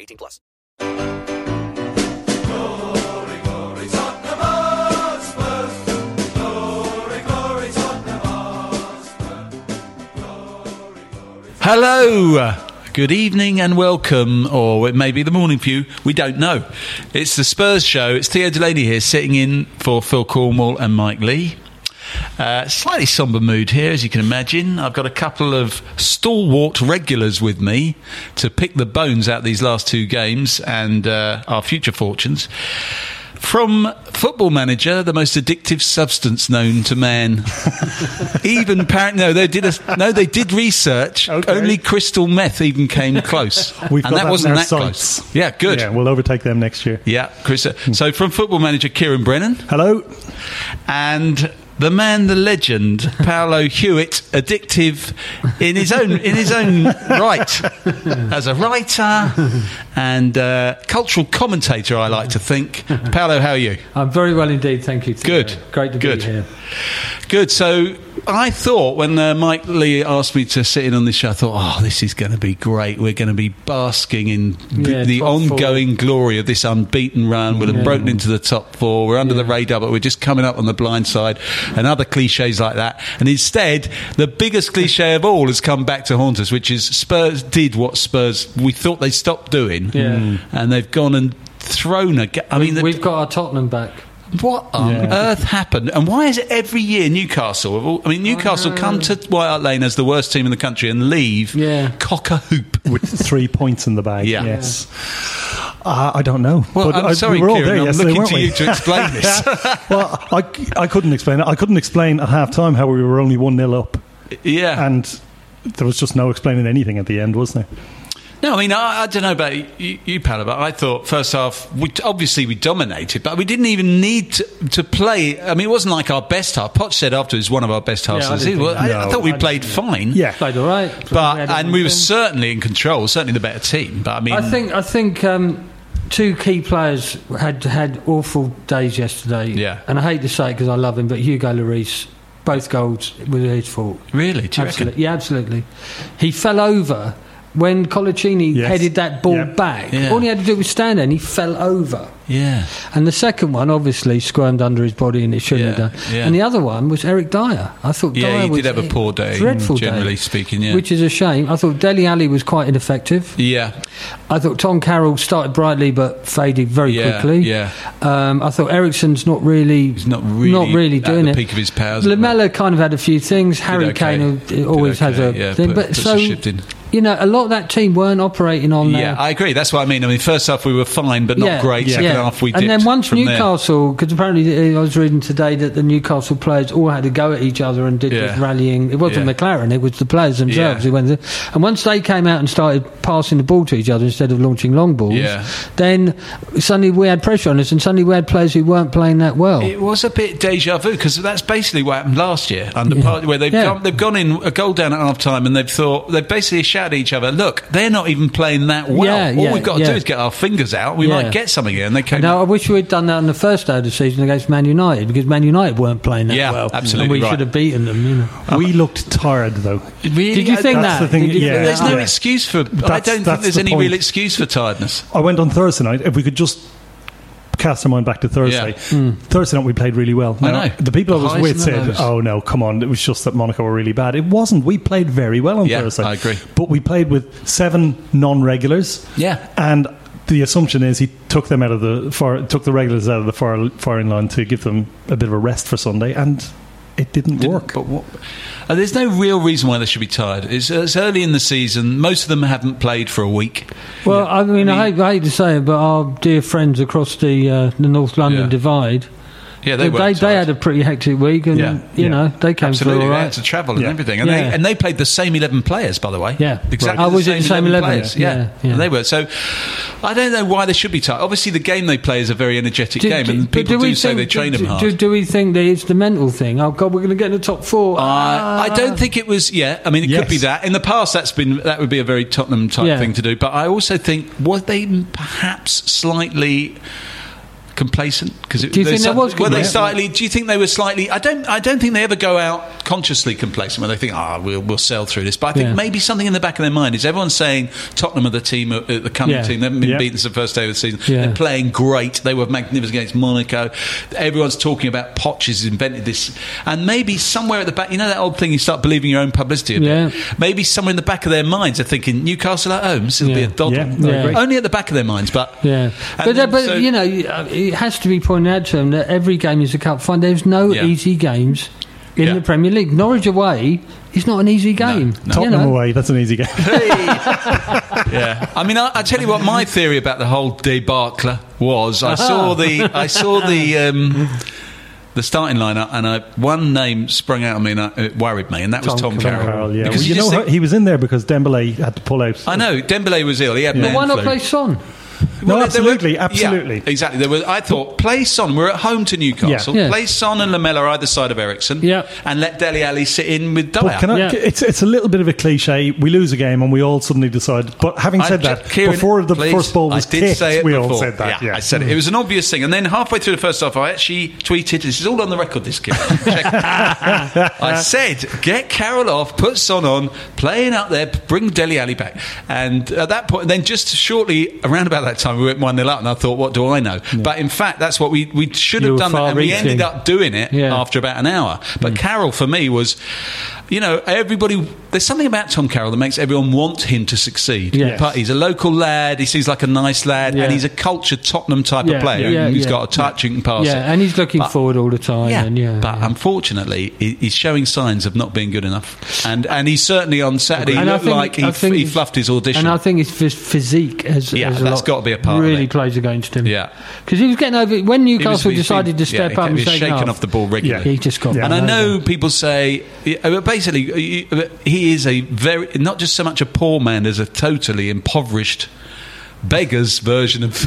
18 plus. Glory, glory, Tottenham Spurs. Glory, glory, Tottenham Spurs. Glory, glory. Hello. Good evening and welcome, or it may be the morning for you, we don't know. It's the Spurs show. It's Theo Delaney here, sitting in for Phil Cornwall and Mike Lee. Slightly sombre mood here, as you can imagine. I've got a couple of stalwart regulars with me to pick the bones out of these last two games and our future fortunes. From Football Manager, the most addictive substance known to man. Even they did research. Okay. Only crystal meth even came close. That wasn't close. Yeah, good. Yeah, we'll overtake them next year. Yeah, Chris. So from Football Manager, Ciaran Brennan. Hello. And the man, the legend, Paolo Hewitt, addictive in his own right, as a writer and cultural commentator, I like to think. Paolo, how are you? I'm very well indeed, thank you. Good. Great to be here. Good. So I thought when Mike Lee asked me to sit in on this show, I thought, oh, this is going to be great. We're going to be basking in the ongoing glory of this unbeaten run. We'll have broken into the top four. We're under the radar, but we're just coming up on the blind side. And other cliches like that. And instead, the biggest cliche of all has come back to haunt us, which is Spurs did what Spurs we thought they stopped doing, and they've gone and thrown we've got our Tottenham back. What on earth happened? And why is it every year Newcastle? I mean, Newcastle come to White Hart Lane as the worst team in the country and leave cock a hoop with 3 points in the bag. Yeah. Yes. I don't know. Well, but I'm sorry, Ciaran, I'm looking to you to explain this. Well, I couldn't explain it. I couldn't explain at half-time how we were only 1-0 up. Yeah. And there was just no explaining anything at the end, was there? No, I mean, I don't know about you, Paolo, but I thought first half, we dominated, but we didn't even need to play. I mean, it wasn't like our best half. Poch said afterwards, one of our best halves. I thought we played fine. Yeah, played all right. And we were certainly in control, certainly the better team. But I mean, I think two key players had awful days yesterday. Yeah. And I hate to say it because I love him, but Hugo Lloris, both goals were his fault. Really? Do you reckon? Yeah, absolutely. He fell over. When Colaccini headed that ball back, all he had to do was stand there and he fell over. Yeah. And the second one, obviously, squirmed under his body and it shouldn't have done. Yeah. And the other one was Eric Dier. I thought Dier was... Yeah, he did have a poor day, generally speaking. Which is a shame. I thought Dele Alli was quite ineffective. Yeah. I thought Tom Carroll started brightly but faded very quickly. Yeah, I thought Eriksen's not really doing it. At the peak of his powers. Lamela kind of had a few things. Harry Kane always has a thing. But so... You know, a lot of that team weren't operating on that. Yeah, I agree. That's what I mean. I mean, first half we were fine, but not great. Yeah. Second half we did. And then once Newcastle, because apparently I was reading today that the Newcastle players all had to go at each other and did this rallying. It wasn't McLaren, it was the players themselves. Yeah. And once they came out and started passing the ball to each other instead of launching long balls, then suddenly we had pressure on us and suddenly we had players who weren't playing that well. It was a bit deja vu because that's basically what happened last year under Pardew, where they've gone in a goal down at half time and they've basically shout at each other, look, they're not even playing that well. All we've got to do is get our fingers out. We might get something here. And they came. Now, I wish we'd done that on the first day of the season against Man United, because Man United weren't playing that well. Absolutely, and we should have beaten them. You know, we looked tired though. Really? Did you think that? The thing, there's no excuse for. I don't think there's any real excuse for tiredness. I went on Thursday night. If we could just cast our mind back to Thursday. Thursday night we played really well. Now, I know. The people I was with said, oh no, come on, it was just that Monaco were really bad. It wasn't. We played very well on Thursday. I agree. But we played with 7 non-regulars. Yeah. And the assumption is he took them out of the regulars out of the firing line to give them a bit of a rest for Sunday, and it didn't work. But there's no real reason why they should be tired. It's early in the season. Most of them haven't played for a week. Well, yeah. I hate to say it, but our dear friends across the North London divide, they had a pretty hectic week, and you know they came through all right. They had to travel and everything, and they played the same 11 players, by the way. Yeah, exactly. I was in the same 11 players. Yeah. And they were. So I don't know why they should be tired. Obviously, the game they play is a very energetic game, and people do say they train them hard. Do we think that it's the mental thing? Oh God, we're going to get in the top 4. I don't think it was. Yeah, I mean, it could be that. In the past, that would be a very Tottenham type thing to do. But I also think were they perhaps slightly complacent? Because do you think they were slightly? I don't think they ever go out consciously complacent when they think, we'll sail through this. But I think maybe something in the back of their mind is everyone's saying Tottenham are the team, the coming team. They haven't been beaten since the first day of the season. Yeah. They're playing great. They were magnificent against Monaco. Everyone's talking about Poch has invented this, and maybe somewhere at the back, you know that old thing, you start believing your own publicity a bit. Yeah. Maybe somewhere in the back of their minds, they're thinking Newcastle at home. This will be a doddle. Yeah. Only at the back of their minds, but you know. It has to be pointed out to them that every game is a cup final. There's no easy games in the Premier League. Norwich away is not an easy game. No. Tottenham away, that's an easy game. I mean, I tell you what, my theory about the whole debacle was I saw the starting lineup, and one name sprung out at me, and it worried me, and that was Tom Carroll. Well, he was in there because Dembélé had to pull out. I know Dembélé was ill. He had man flu. Why not play Son? No, well, absolutely. Yeah, exactly. I thought, play Son. We're at home to Newcastle. Yeah. Play Son and Lamela either side of Ericsson, and let Dele Alli sit in with Dyer. It's a little bit of a cliche. We lose a game and we all suddenly decide. But having said that, before the first ball was kicked, we all said that. Yeah, I said it. It was an obvious thing. And then halfway through the first half, I actually tweeted, this is all on the record, this kid. I said, get Carroll off, put Son on, playing up there, bring Dele Alli back. And at that point, then just shortly around about that time, we went 1-0 up, and I thought, what do I know? Yeah. But in fact, that's what we should have done, and we ended up doing it after about an hour. But Carroll, for me, was, you know, everybody. There's something about Tom Carroll that makes everyone want him to succeed. Yes. But he's a local lad. He seems like a nice lad, and he's a cultured Tottenham type of player. He's got a touch and pass. Yeah, and he's looking forward all the time. Yeah, but unfortunately, he's showing signs of not being good enough. And he certainly on Saturday he fluffed his audition. And I think his physique has got to be a part really of it. Really plays against him. Yeah, because he was getting over when Newcastle decided to step up. He was shaking off the ball regularly. He just got. And I know people say, basically, he is a very, not just so much a poor man as a totally impoverished beggar's version of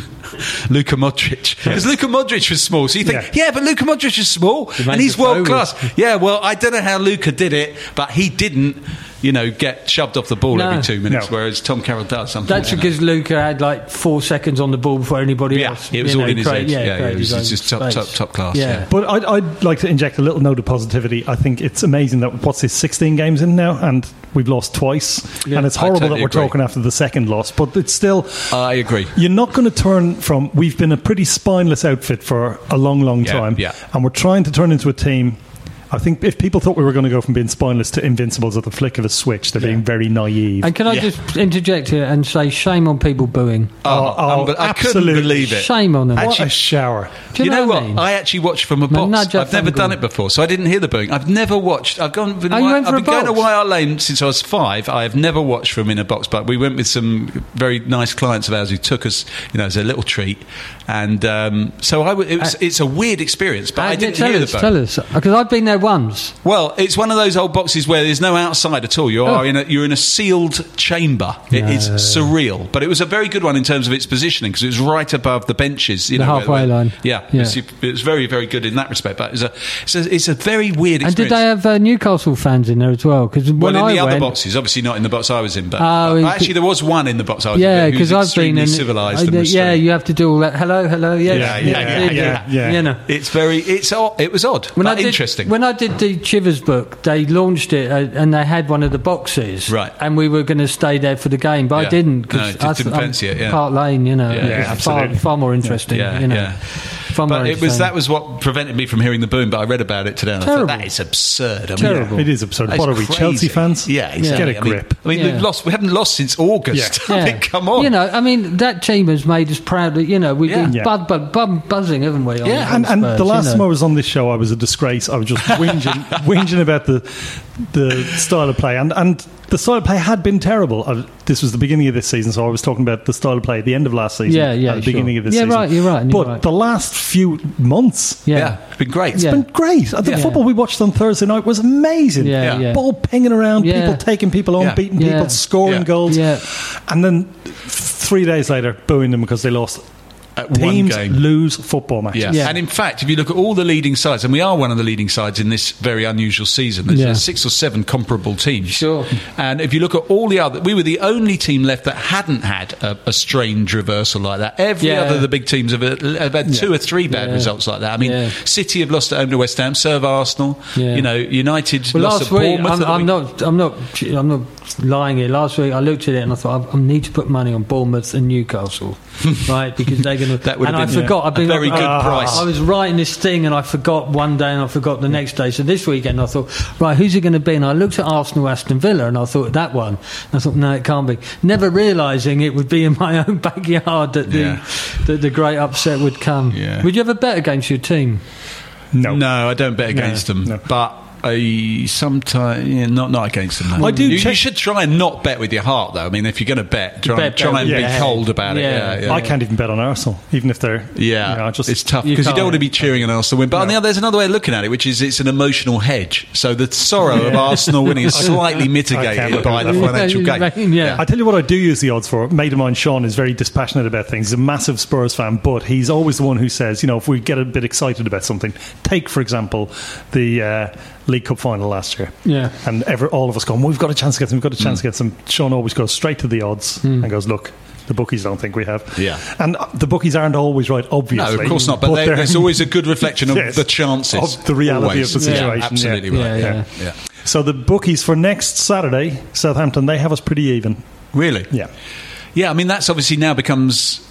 Luka Modric. Because Luka Modric was small, so you think, but Luka Modric is small, and he's world class. Yeah, well, I don't know how Luka did it, but he didn't, you know, get shoved off the ball every 2 minutes, whereas Tom Carroll does something. That's because Luka had like 4 seconds on the ball before anybody else. It was all in his head. It was just top class. Yeah. But I'd like to inject a little note of positivity. I think it's amazing that, 16 games in now, and we've lost twice. Yeah. And it's horrible that we're talking after the second loss, but it's still... I agree. You're not going to turn from... We've been a pretty spineless outfit for a long, long time. Yeah. And we're trying to turn into a team... I think if people thought we were going to go from being spineless to invincibles at the flick of a switch, they're being very naive. And can I just interject here and say, shame on people booing. I couldn't believe it. Shame on them. What a shower. Do you know what? I mean? I actually watched from a box. I've never done it before, so I didn't hear the booing. I've never watched. I've been going to YR Lane since I was 5. I have never watched from in a box, but we went with some very nice clients of ours who took us, you know, as a little treat. And so it was, it's a weird experience, but I didn't hear the booing. Tell us, because I've been there red ones? Well, it's one of those old boxes where there's no outside at all. You're in a sealed chamber. It is surreal. But it was a very good one in terms of its positioning because it was right above the benches. The halfway line. Yeah. It's very, very good in that respect. But it's a very weird experience. And did they have Newcastle fans in there as well? Because when I went, other boxes, obviously not in the box I was in. But actually, there was one in the box I was in. Yeah, because I've been in. Civilised and restrained. Yeah, you have to do all that. Hello. Yeah. You know. It was odd. Interesting. When I did the Chivers book, they launched it and they had one of the boxes. Right. And we were going to stay there for the game, but I didn't because I didn't fancy it. Yeah. Park Lane, you know, far more interesting. Yeah. But that was what prevented me from hearing the boom. But I read about it today, and I thought that is absurd. Terrible. It is absurd. What are we, Chelsea fans? Yeah, exactly. Get a grip. We've lost. We haven't lost since August. Yeah. Come on. That team has made us proud. We've been buzzing, haven't we? Yeah. And the last time I was on this show, I was a disgrace. I was just whinging about the style of play, and the style of play had been terrible. This was the beginning of this season, so I was talking about the style of play at the end of last season. Beginning of this season. You're right. The last few months, it's been great. The football we watched on Thursday night was amazing. Ball pinging around, people taking people on, beating people, scoring goals, and then 3 days later, booing them because they lost. Teams lose football matches. Yeah. And in fact, if you look at all the leading sides, and we are one of the leading sides in this very unusual season, there's 6 or 7 comparable teams. Sure. And if you look at all the other, we were the only team left that hadn't had a strange reversal like that. Every other of the big teams have had 2 or 3 bad results like that. I mean, City have lost at home to West Ham, serve Arsenal. Yeah. United lost to Bournemouth. I'm not lying here. Last week I looked at it and I thought I need to put money on Bournemouth and Newcastle, right? Because they're going to. I forgot a very good price. I was writing this thing and I forgot one day and I forgot the next day. So this weekend I thought, right, who's it going to be? And I looked at Arsenal, Aston Villa, and I thought that one. And I thought, no, it can't be. Never realising it would be in my own backyard that the great upset would come. Yeah. Would you ever bet against your team? No, I don't bet against them. No. But. Sometimes not against them. No. I do. You should try and not bet with your heart, though. I mean, if you're going to bet, try and be cold about it. Yeah. I can't even bet on Arsenal, even if they're. Yeah, it's tough because you don't want to be cheering on Arsenal win. But on the other, there's another way of looking at it, which is it's an emotional hedge. So the sorrow of Arsenal winning is slightly mitigated by the financial gain. Yeah. I tell you what, I do use the odds for. A mate of mine, Sean, is very dispassionate about things. He's a massive Spurs fan, but he's always the one who says, if we get a bit excited about something, take for example the. League Cup final last year, and all of us going, we've got a chance against them. Sean always goes straight to the odds and goes, look, the bookies don't think we have. Yeah. And the bookies aren't always right, obviously. No, of course not, but there's always a good reflection of the chances. Of the reality of the situation. Yeah, absolutely right. Yeah. So the bookies for next Saturday, Southampton, they have us pretty even. Really? Yeah. Yeah, I mean, that's obviously now becomes...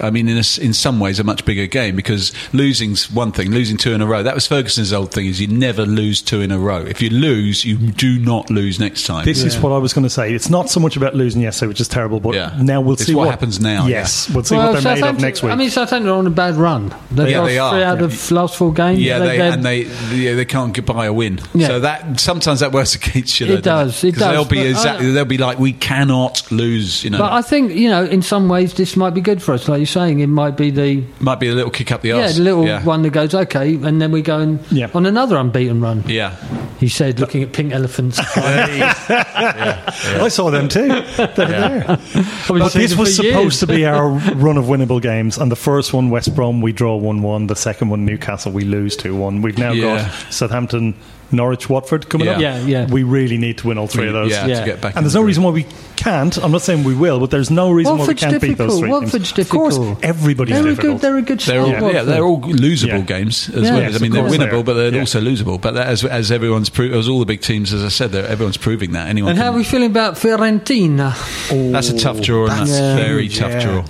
in some ways, a much bigger game because losing's one thing. Losing 2 in a row, that was Ferguson's old thing: is you never lose 2 in a row. If you lose, you do not lose next time. This is what I was going to say. It's not so much about losing yesterday, which is terrible, but now we'll see what happens now. Yes, we'll see what they're made of next week. I mean, Southampton are on a bad run. They've lost 3 out of last 4 games. Yeah, they can't get by a win. Yeah. So that sometimes that works against you. It does. They'll be like, we cannot lose. But I think in some ways this might be good for us. Like you're saying, it might be a little kick up the arse. Yeah, a little one that goes, okay, and then we go on another unbeaten run. Yeah. He said, looking at pink elephants. I saw them too. They were there. But this was supposed to be our run of winnable games, and the first one, West Brom, we draw 1-1. The second one, Newcastle, we lose 2-1. We've now got Southampton, Norwich, Watford coming up. Yeah. We really need to win all 3 of those to get back. And there's no reason why we can't. I'm not saying we will, but there's no reason why we can't beat those 3 games. Watford's difficult. Of course, everybody's difficult. They're a good start. Yeah, they're all losable games as well. I mean, they're winnable, but they're also losable. But as everyone's as all the big teams, as I said, everyone's proving that. And how are we feeling about Fiorentina? Oh, that's a tough draw. That's a very tough draw.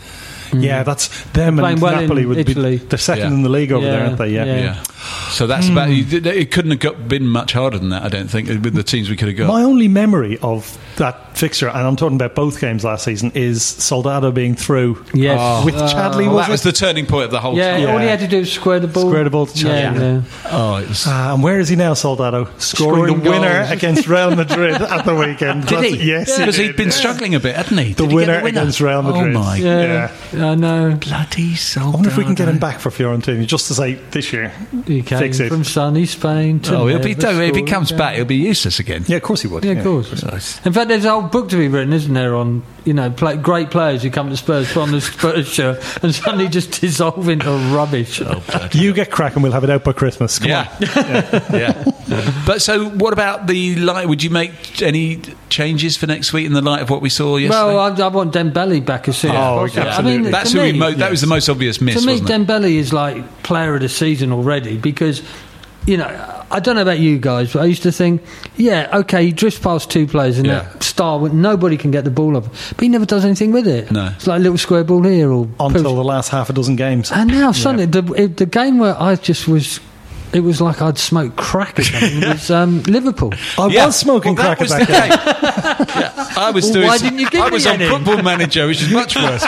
Yeah, that's them and Napoli would Italy. Be they're second in the league over there, aren't they? Yeah. So that's about it. Couldn't have been much harder than that, I don't think, with the teams we could have got. My only memory of that fixture, and I'm talking about both games last season, is Soldado being through with Chadley. Well, that was the turning point of the whole time. Yeah, all he had to do was square the ball. Square the ball to Chadley. Yeah. Oh, it was... and where is he now, Soldado? Scoring the winner against Real Madrid at the weekend. Did he? Yes, because he'd been struggling a bit, hadn't he? The winner against Real Madrid. Oh, my. Yeah. I know. Bloody Soldado. I wonder if we can get him back for Fiorentina, just to say, this year, he came fix it. From sunny Spain to... if he comes back, he'll be useless again. Yeah, of course he would. Yeah, of course. In fact, there's a whole book to be written, isn't there, on great players who come to Spurs, put on the Spurs shirt and suddenly just dissolve into rubbish. You get cracking, we'll have it out by Christmas. Come on. But so, what about the light? Would you make any changes for next week in the light of what we saw yesterday? Well, I want Dembélé back as soon as possible. Absolutely. I mean, that's that was the most obvious miss. To me, Dembélé is like player of the season already because, I don't know about you guys, but I used to think, he drifts past two players in that style where nobody can get the ball up, but he never does anything with it. No. It's like a little square ball here. Until the last half a dozen games. And now, suddenly, the game where I just was... It was like I'd smoked crack or something. It was Liverpool. I was smoking crack at that game. I was doing... Why didn't you give me any? I was on Football Manager, which is much worse.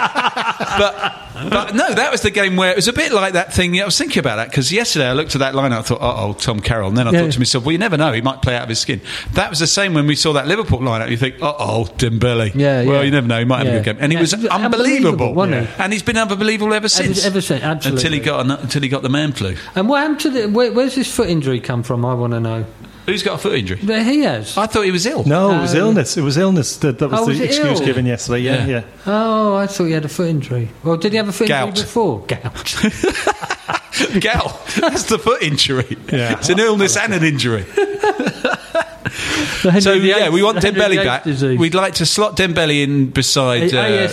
But no, that was the game where it was a bit like that thing. I was thinking about that because yesterday I looked at that line and I thought, uh-oh, Tom Carroll. And then I thought to myself, well, you never know. He might play out of his skin. That was the same when we saw that Liverpool line-up. You think, uh-oh, Dembélé. Yeah, well, you never know. He might have a good game. And he was unbelievable. Wasn't he? And he's been unbelievable ever since. Ever since, absolutely. Until he got the man flu. And what happened to where's this foot injury come from? I want to know. Who's got a foot injury? He has. I thought he was ill. No, it was illness. It was illness. That was the excuse given yesterday. Yeah. Oh, I thought he had a foot injury. Well, did he have a foot injury before? Gout. Gout. That's the foot injury. Yeah. It's an illness and an injury. We want Dembélé back. Disease. We'd like to slot Dembélé in beside Dier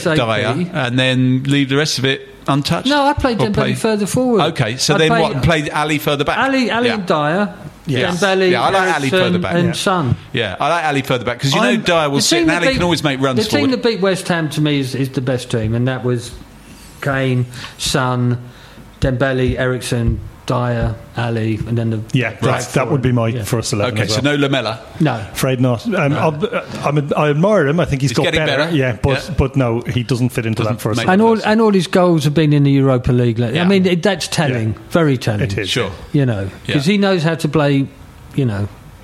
and then leave the rest of it untouched. No, I played Dembélé further forward. Okay, so play Alli further back. Alli and Dier. Yes. Dembélé, I like Alli further back. And Son. Yeah, I like Alli further back because Dier will sit and Alli can always make runs forward. The team that beat West Ham to me is the best team, and that was Kane, Son, Dembélé, Ericsson, Dier, Alli, and then that would be my first 11. Okay, so no Lamela. No, afraid not. I admire him. I think he's got better. Yeah, but no, he doesn't fit into that first. And all his goals have been in the Europa League. Like, yeah. I mean, that's telling, very telling. It is, sure. Because he knows how to play.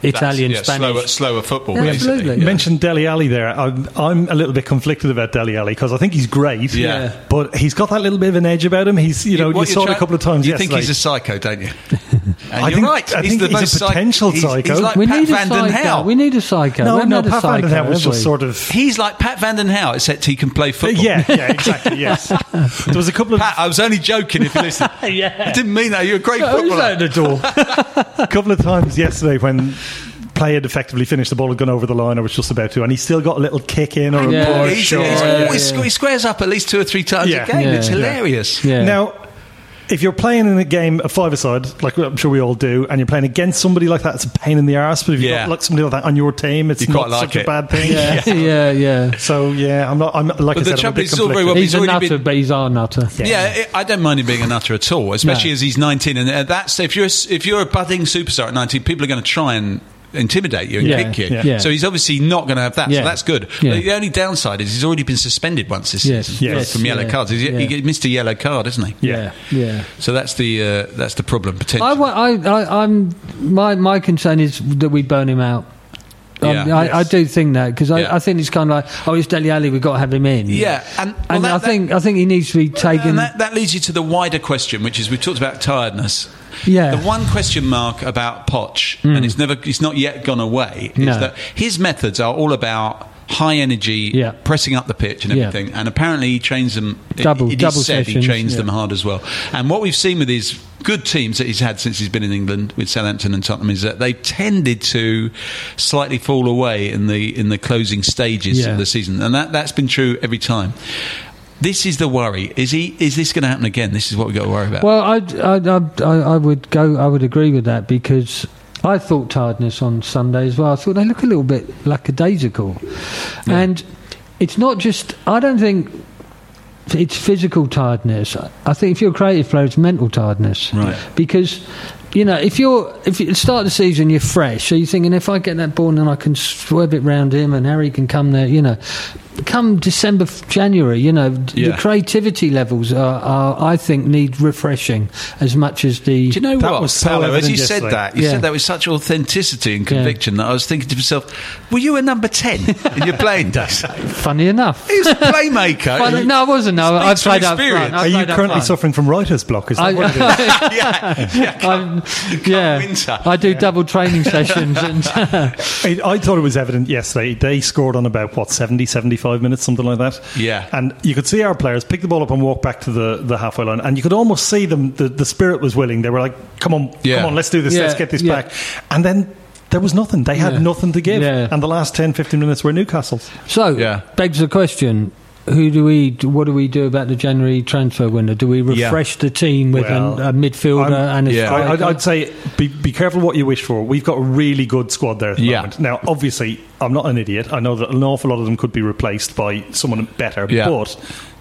Italian, Spanish, slower football. Yeah, absolutely. You mentioned Dele Alli there. I'm a little bit conflicted about Dele Alli because I think he's great. Yeah. But he's got that little bit of an edge about him. He's, you saw it a couple of times. You think he's a psycho, don't you? I think he's a potential psycho. He's like Pat Van Den Houw. We need a psycho. No, Pat Van Den Houw was just sort of... He's like Pat Van Den Houw, except he can play football. Yeah, exactly, yes. There was a couple of... Pat, I was only joking if you listened. Yeah. I didn't mean that. You're a great footballer. Who's out the door? A couple of times yesterday when... Play had effectively finished, the ball had gone over the line or was just about to, and he's still got a little kick in or a ball. He squares up at least two or three times a game. It's hilarious. Yeah. Now, if you're playing in a game of five-a-side, like I'm sure we all do, and you're playing against somebody like that, it's a pain in the arse. But if you've got like somebody like that on your team, it's not such a bad thing. Yeah. So I'm like, but I said, I'm a bit conflicted. He's a nutter, but he's our nutter. Yeah, I don't mind him being a nutter at all, especially as he's 19. And that's if you're a budding superstar at 19, people are going to try and intimidate you and kick you. Yeah. So he's obviously not going to have that. So that's good. Yeah. The only downside is he's already been suspended once this season from yellow cards. He missed a yellow card, hasn't he? Yeah. So that's the problem potentially. My concern is that we burn him out. I do think that because I think it's kind of like, it's Dele Alli, we've got to have him in. Yeah, I think he needs to be taken. And that leads you to the wider question, which is we've talked about tiredness. Yeah. The one question mark about Poch, and it's not yet gone away, is that his methods are all about high energy, pressing up the pitch and everything. Yeah. And apparently he trains them. Double said sessions. He trains them hard as well. And what we've seen with his good teams that he's had since he's been in England with Southampton and Tottenham is that they tended to slightly fall away in the closing stages of the season. And that's been true every time. This is the worry. Is this going to happen again? This is what we've got to worry about. Well, I would agree with that because I thought tiredness on Sunday as well. I thought they look a little bit lackadaisical. Yeah. And it's not just... I don't think it's physical tiredness. I think if you're a creative player, it's mental tiredness. Right. Because You know, if you start the season, you're fresh. So you're thinking, if I get that ball, then I can swerve it round him, and Harry can come there. You know, come December, January, you know, the creativity levels are, I think, need refreshing as much as the. Do you know that what, was Paolo? As you said that, you said that with such authenticity and conviction that I was thinking to myself, were you a number 10 in your playing days? Funny enough, he was a playmaker. No, I wasn't. No, I played up front. Are you currently suffering from writer's block? Is that what it is? I do double training sessions. And I thought it was evident yesterday. They scored on about, 75 minutes, something like that. Yeah. And you could see our players pick the ball up and walk back to the halfway line. And you could almost see them, the spirit was willing. They were like, come on, let's do this, let's get this back. And then there was nothing. They had nothing to give. Yeah. And the last 10, 15 minutes were Newcastle's. So, begs the question, what do we do about the January transfer window? Do we refresh the team with a midfielder and a striker? I'd say be careful what you wish for. We've got a really good squad there at the moment. Now, obviously, I'm not an idiot. I know that an awful lot of them could be replaced by someone better, but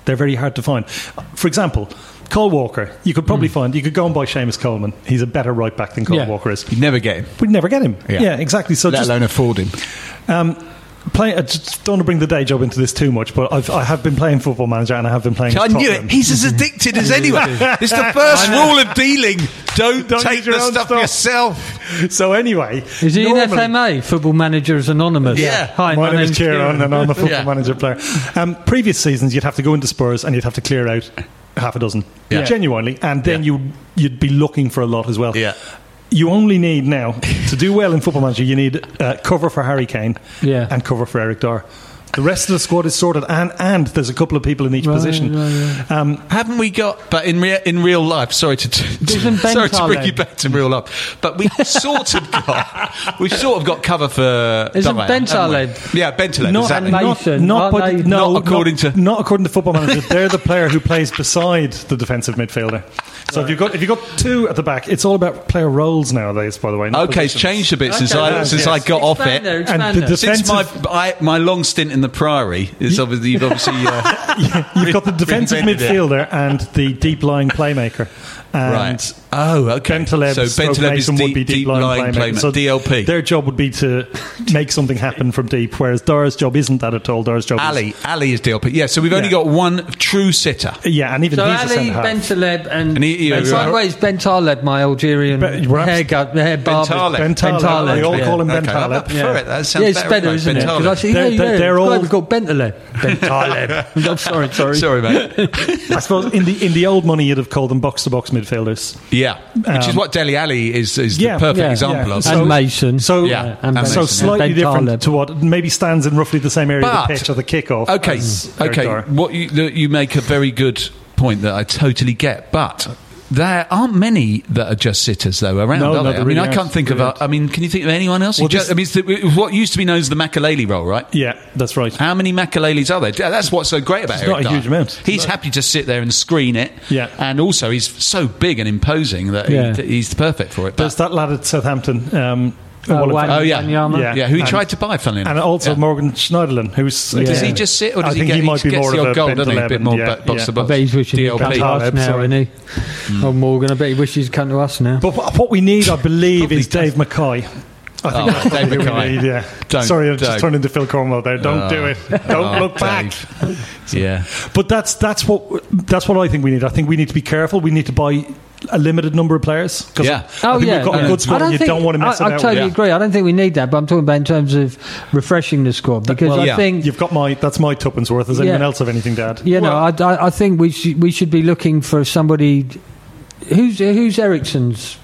they're very hard to find. For example, Cole Walker, you could probably find. You could go and buy Seamus Coleman. He's a better right back than Cole Walker is. You'd never get him. We'd never get him. Yeah, exactly. So let alone afford him. I just don't want to bring the day job into this too much, but I have been playing Football Manager and I have been playing Tottenham. I knew it. He's as addicted as anyone. It's the first rule of dealing. Don't take the stuff yourself. So anyway, is he normally, in FMA? Football Managers Anonymous. Yeah. Hi, my name is Ciaran and I'm a Football Manager player. Previous seasons, you'd have to go into Spurs and you'd have to clear out half a dozen, genuinely, and then you'd be looking for a lot as well. Yeah. You only need now, to do well in Football Manager, you need cover for Harry Kane and cover for Eric Dier. The rest of the squad is sorted, and there's a couple of people in each position. Right. Haven't we got... But in real life, sorry to bring you back to real life, but we've sort of got cover for... Isn't Bentaleb? Yeah, Bentaleb, exactly. Not according to Football Manager. They're the player who plays beside the defensive midfielder. So if you've got two at the back, it's all about player roles nowadays, by the way. Okay, it's changed a bit since I got off it. Since my long stint in the Priory, it's obviously you've obviously you've got the defensive midfielder and the deep lying playmaker. And right. Oh, okay. Bentaleb is deep lying playmaker. So DLP. Their job would be to make something happen from deep, whereas Dier's job isn't that at all. Dier's job is... Alli is DLP. Yeah, so we've only got one true sitter. Yeah, and even he's a centre-half. So Alli, Bentaleb and sideways Bentaleb, my Algerian hair barber. Bentaleb. They all call him Bentaleb. That sounds better. It's better, isn't it? Because they're all... We've got Bentaleb. Bentaleb. I'm sorry. Sorry, mate. I suppose in the old money, you'd have called them box-to-box midfielders. Yeah, which is what Dele Alli is the perfect example of. So, and Mason. So slightly different to what maybe stands in roughly the same area of the pitch or the kickoff. Okay. What you make a very good point that I totally get, but there aren't many that are just sitters, though, around, are there? I mean, I can't think of... I mean, can you think of anyone else? Well, it's what used to be known as the Makaleli role, right? Yeah, that's right. How many Makalelis are there? That's what's so great about Eric Dier. It's not a huge amount. He's happy to sit there and screen it. Yeah. And also, he's so big and imposing that he's perfect for it. There's that lad at Southampton... who he tried to buy, funnily enough. And also Morgan Schneiderlin, who's... Does he just sit, or does he get... I think he might be more of a bit more box to box. I bet he's wishing he'd come to us now, isn't he? Oh, Morgan, I bet he wishes he'd come to us now. But what we need, I believe, is Dave McKay. I think Dave McKay. Need, yeah. Sorry, I just turned into Phil Cornwell there. Don't do it. Don't look back. Yeah. But that's what I think we need. I think we need to be careful. We need to buy... a limited number of players. We've got a good squad. You don't want to mess it out. I totally agree. I don't think we need that, but I'm talking about in terms of refreshing the squad, because I think you've got that's my tuppence worth. Does anyone else have anything to add? I think we should be looking for somebody who's Ericsson's.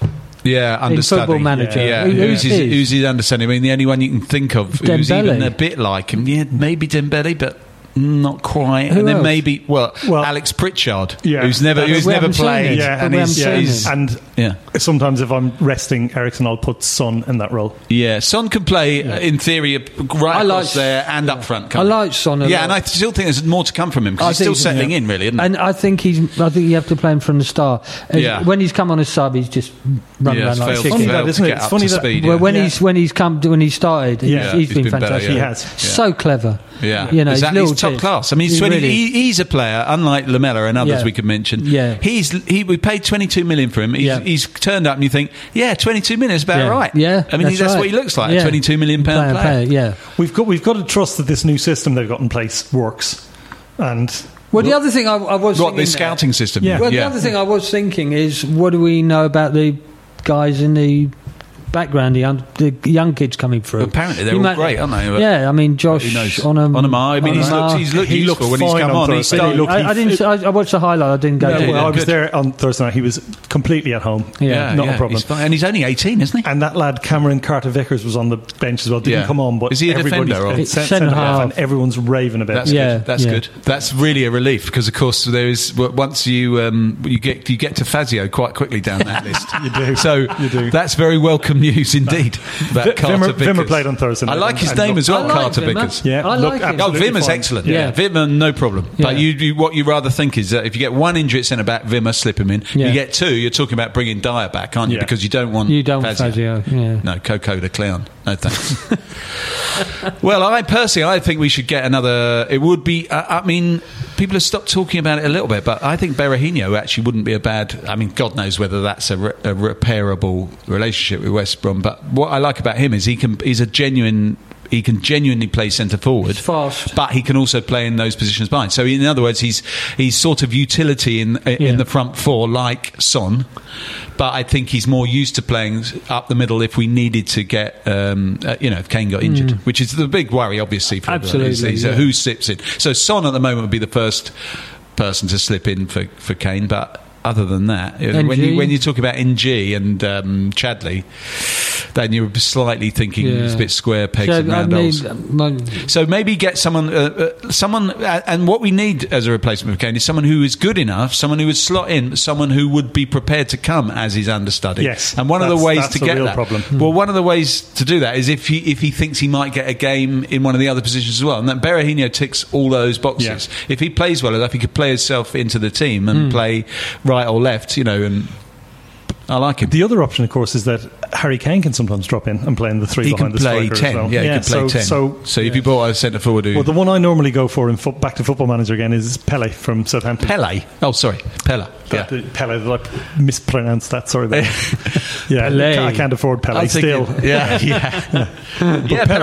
Yeah, understudy. Football Manager. Yeah. Who's his understudy? I mean, the only one you can think of who's even a bit like him. Yeah, maybe Dembélé, but. Not quite. Who and then else? Maybe Alex Pritchard, who's never played. Yeah, and sometimes if I'm resting Ericsson, I'll put Son in that role. Yeah, Son can play in theory right across there and up front. I like Son. A lot. And I still think there's more to come from him because he's still settling in, really. Isn't he? And I think you have to play him from the start. When he's come on a sub, he's just run around like a chicken. It's funny that when he started, he's been fantastic. He has so clever. Yeah, you know, he's little. top class. I mean, he's a player, unlike Lamela and others we could mention. Yeah. We paid 22 million for him. He's turned up and you think, 22 million is about right. Yeah, I mean, that's what he looks like, a 22 million pound player. Yeah. We've got to trust that this new system they've got in place works. And the other thing I was thinking... the scouting system. Yeah. Well, the other thing I was thinking is, what do we know about the guys in the background, the young kids coming through? Apparently they're all great, aren't they? But yeah, I mean, Josh Onam. I mean, he's looked useful when he's come on. I watched the highlight. I didn't go. I was there on Thursday night. He was completely at home. Yeah, not a problem. He's fine. And he's only 18, isn't he? And that lad Cameron Carter-Vickers was on the bench as well. Didn't come on, but is he a defender? And everyone's raving about it. Yeah, that's good. That's really a relief because, of course, there is once you get to Fazio quite quickly down that list. You do. So that's very welcome news indeed. Wimmer played on Thursday night. I like his name as well, Carter-Vickers. Yeah, I like him. Oh, Wimmer's excellent. Yeah, Wimmer, no problem. Yeah. But what you rather think is that if you get one injury at centre-back, Wimmer, slip him in. Yeah. You get two, you're talking about bringing Dier back, aren't you? Yeah. Because you don't want Fazio. Yeah. No, Coco the Clown. No, thanks. Well, I think we should get another... It would be... I mean, people have stopped talking about it a little bit, but I think Berahino actually wouldn't be a bad... I mean, God knows whether that's a repairable relationship with West Brom, but what I like about him is he can genuinely play centre forward. He's fast, but he can also play in those positions behind. So in other words, he's sort of utility in the front four, like Son. But I think he's more used to playing up the middle if we needed to get, if Kane got injured, which is the big worry, obviously. For absolutely, everybody. So who slips in? So Son at the moment would be the first person to slip in for Kane, but. Other than that, when you talk about NG and Chadley, then you're slightly thinking it's a bit square pegs and round holes. So maybe get someone, and what we need as a replacement for Kane is someone who is good enough, someone who would slot in, someone who would be prepared to come as his understudy. Yes, and one of the ways to get that. Problem. Well, one of the ways to do that is if he thinks he might get a game in one of the other positions as well, and then Berahino ticks all those boxes. Yeah. If he plays well enough, he could play himself into the team and play. Right or left, and I like him. The other option, of course, is that Harry Kane can sometimes drop in and play in the three behind the striker as well. Yeah, he can play 10. So if you bought a centre forward... Well, the one I normally go for, back to Football Manager again, is Pellè from Southampton. Pellè? Oh, sorry. Pellè. Pellè, I mispronounced that, sorry. I can't afford Pellè still. Pellè,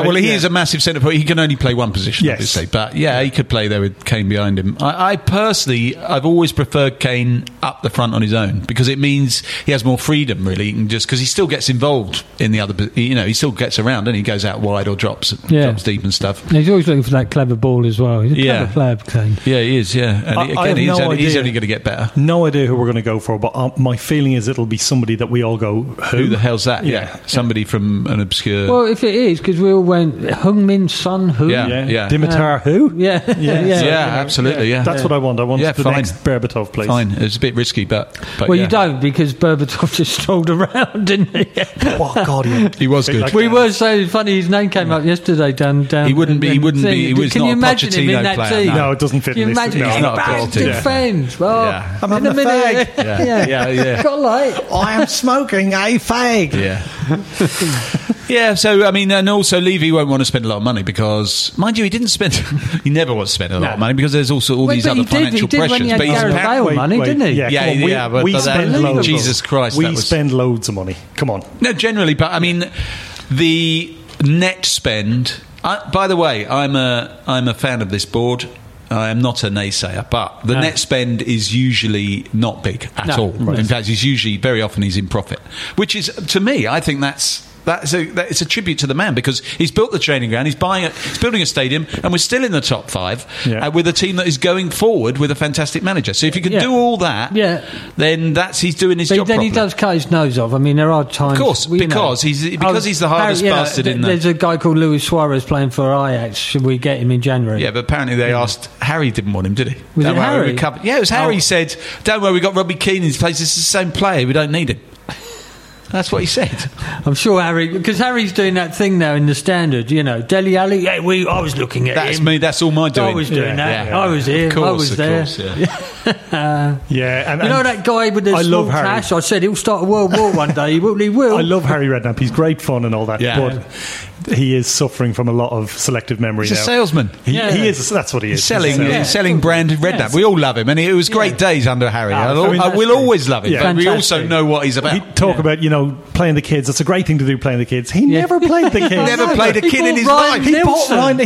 well, he is a massive centre forward. He can only play one position, obviously. But he could play there with Kane behind him. I've always preferred Kane up the front on his own because it means he has more freedom, really, because he still gets involved in the other, he still gets around and he goes out wide or drops deep and stuff. And he's always looking for that clever ball as well. He's a clever player, Kane. Yeah, he is, yeah. And he's only going to get better. No idea who we're going to go for, but my feeling is it'll be somebody that we all go, who the hell's that? Yeah. Somebody from an obscure... Well, if it is, because we all went, Heung-min Son, who? Yeah. Dimitar, who? Absolutely, That's what I want. I want the next Berbatov, please. Fine, it's a bit risky, but well, you don't, because Berbatov just strolled around, didn't he? Oh, God, yeah. He was good. We were so funny. His name came up yesterday. Down. He wouldn't be. He wouldn't be. He was not a Pochettino player. No, it doesn't fit. Can you imagine? He's not a defence. I'm in a minute. Yeah. Got light. I am smoking a fag. Yeah. Yeah, so, I mean, and also Levy won't want to spend a lot of money because, mind you, he never wants to spend a lot of money because there's also all these other financial pressures. He did when he had Gareth Bale money, didn't he? Yeah, but that, Jesus Christ. We spend loads of money. Come on. No, generally, but, I mean, the net spend... by the way, I'm a fan of this board. I am not a naysayer, but the net spend is usually not big at all. Right. In fact, very often he's in profit, which is, to me, I think it's a tribute to the man because he's built the training ground, he's building a stadium, and we're still in the top five with a team that is going forward with a fantastic manager. So if you can do all that, then he's doing his job. But then he does cut his nose off. I mean, there are times, of course, he's the hardest bastard in there. There's a guy called Luis Suarez playing for Ajax. Should we get him in January? Yeah, but apparently they asked. Harry didn't want him, did he? Was it Harry? Yeah, it was Harry. Said, "Don't worry, we got Robbie Keane in his place. It's the same player. We don't need him." That's what he said. I'm sure Harry... Because Harry's doing that thing now in the Standard, Dele Alli, I was looking at him. That's me, that's all my doing. I was doing that. Yeah. I was here, I was there. Of course, and that guy with the small tash? I said he'll start a world war one day. He will. I love Harry Redknapp. He's great fun and all that. Yeah. But he is suffering from a lot of selective memory. He's a salesman. He is. That's what he is. He's selling branded Red Dab. We all love him, and it was great days under Harry. I will always love him, but we also know what he's about. He talk about playing the kids. That's a great thing to do. Playing the kids. He never played the kids. Never played a kid in his life. He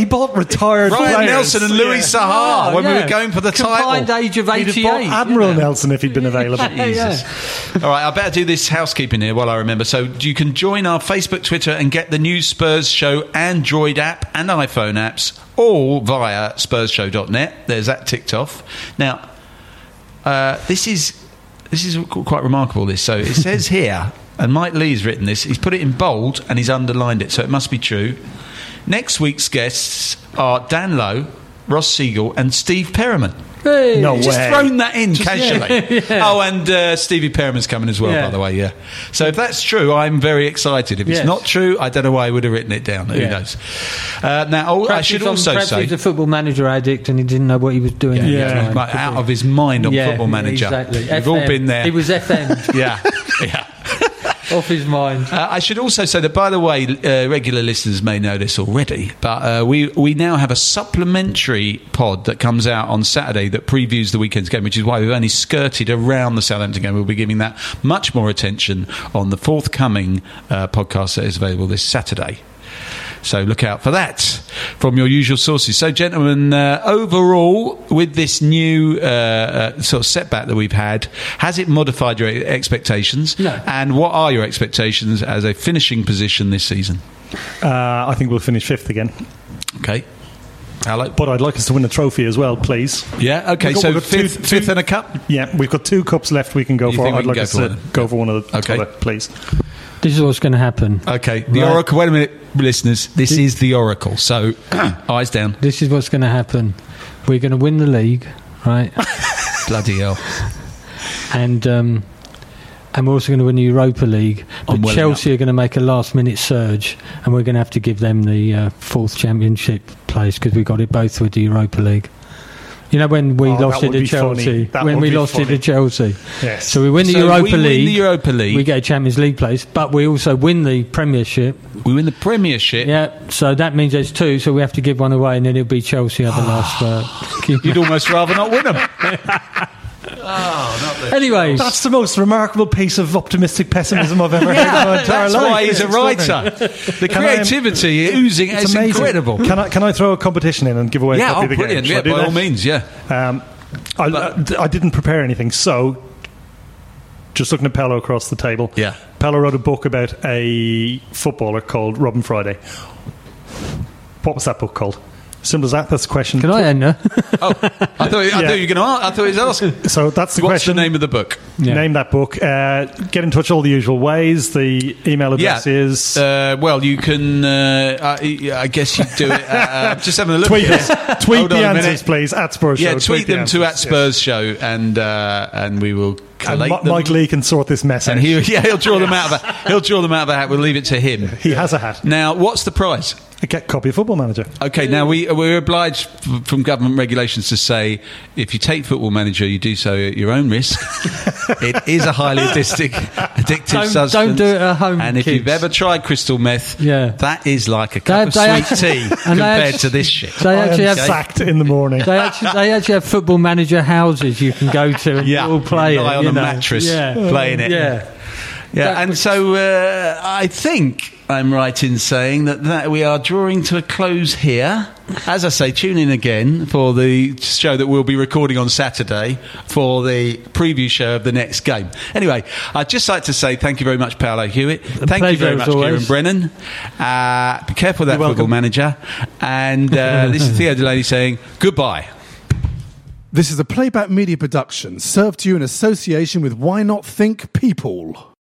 bought retired Ryan players. Nelson and Louis Saha when we were going for the combined title. Age of 88. He'd have bought Admiral Nelson if he'd been available. Jesus. All right, I better do this housekeeping here while I remember. So you can join our Facebook, Twitter, and get the new Spurs Show Android app and iPhone apps all via spursshow.net. There's that ticked off. Now, this is quite remarkable. This so it says here, and Mike Lee's written this. He's put it in bold and he's underlined it, so it must be true. Next week's guests are Dan Lowe, Ross Segal, and Steve Perriman. Hey. No way. Just thrown that in casually. Yeah. Oh, and Stevie Perriman's coming as well, by the way, So if that's true, I'm very excited. If it's not true, I don't know why I would have written it down. Who knows? Now, I should also say... He's a Football Manager addict and he didn't know what he was doing. He was out of his mind on Football Manager. Exactly. We've all been there. He was FM'd. Off his mind. I should also say that, by the way, regular listeners may know this already, but we now have a supplementary pod that comes out on Saturday that previews the weekend's game, which is why we've only skirted around the Southampton game. We'll be giving that much more attention on the forthcoming podcast that is available this Saturday. So look out for that from your usual sources. So, gentlemen, overall, with this new sort of setback that we've had, has it modified your expectations? No. And what are your expectations as a finishing position this season? I think we'll finish fifth again. Okay. But I'd like us to win a trophy as well, please. Yeah, okay, so fifth and a cup? Yeah, we've got two cups left we can go for. I'd like us to go for one of the other, please. This is what's going to happen. Okay, the Oracle. Wait a minute, listeners. This is the Oracle. So, eyes down. This is what's going to happen. We're going to win the league, right? Bloody hell. And I'm also going to win the Europa League. But Chelsea are going to make a last-minute surge, and we're going to have to give them the fourth championship place because we got it both with the Europa League. You know, when we lost it to Chelsea. When we lost it to Chelsea. Yes. So we win the Europa League. We get a Champions League place, but we also win the Premiership. We win the Premiership? Yeah, so that means there's two, so we have to give one away, and then it'll be Chelsea at the last. You'd almost rather not win them. Anyways, that's the most remarkable piece of optimistic pessimism I've ever heard in my entire life. That's why he's a writer. The creativity oozing is incredible. Can I throw a competition in and give away a copy of the game? Yeah, by all means, I didn't prepare anything, so just looking at Paolo across the table. Yeah, Paolo wrote a book about a footballer called Robin Friday. What was that book called? Simple as that. That's the question. Can I end now? I thought you were going to ask. I thought he was asking. So that's the question. What's the name of the book? Yeah. Name that book. Get in touch all the usual ways. The email address is... you can... I guess you do it. Just having a look. Tweet us. Tweet the answers, please, at Spurs Show. Yeah, tweet them to at Spurs Show, and we will... And Mike Lee can sort this mess out. He'll draw them out of a hat. We'll leave it to him. He has a hat. Now, what's the prize? A copy of Football Manager. Okay, now we're obliged from government regulations to say if you take Football Manager, you do so at your own risk. It is a highly addictive substance. Don't do it at home, and kids. If you've ever tried crystal meth, that is like a cup of sweet tea compared to this shit. They actually have sacked in the morning. They actually have Football Manager houses you can go to and you all play it. On a mattress, playing it. Yeah. Yeah, and so I think I'm right in saying that we are drawing to a close here. As I say, tune in again for the show that we'll be recording on Saturday for the preview show of the next game. Anyway, I'd just like to say thank you very much, Paolo Hewitt. Thank you very much, Ciaran Brennan. Be careful with that Football Manager. And this is Theo Delaney saying goodbye. This is a Playback Media production served to you in association with Why Not Think People.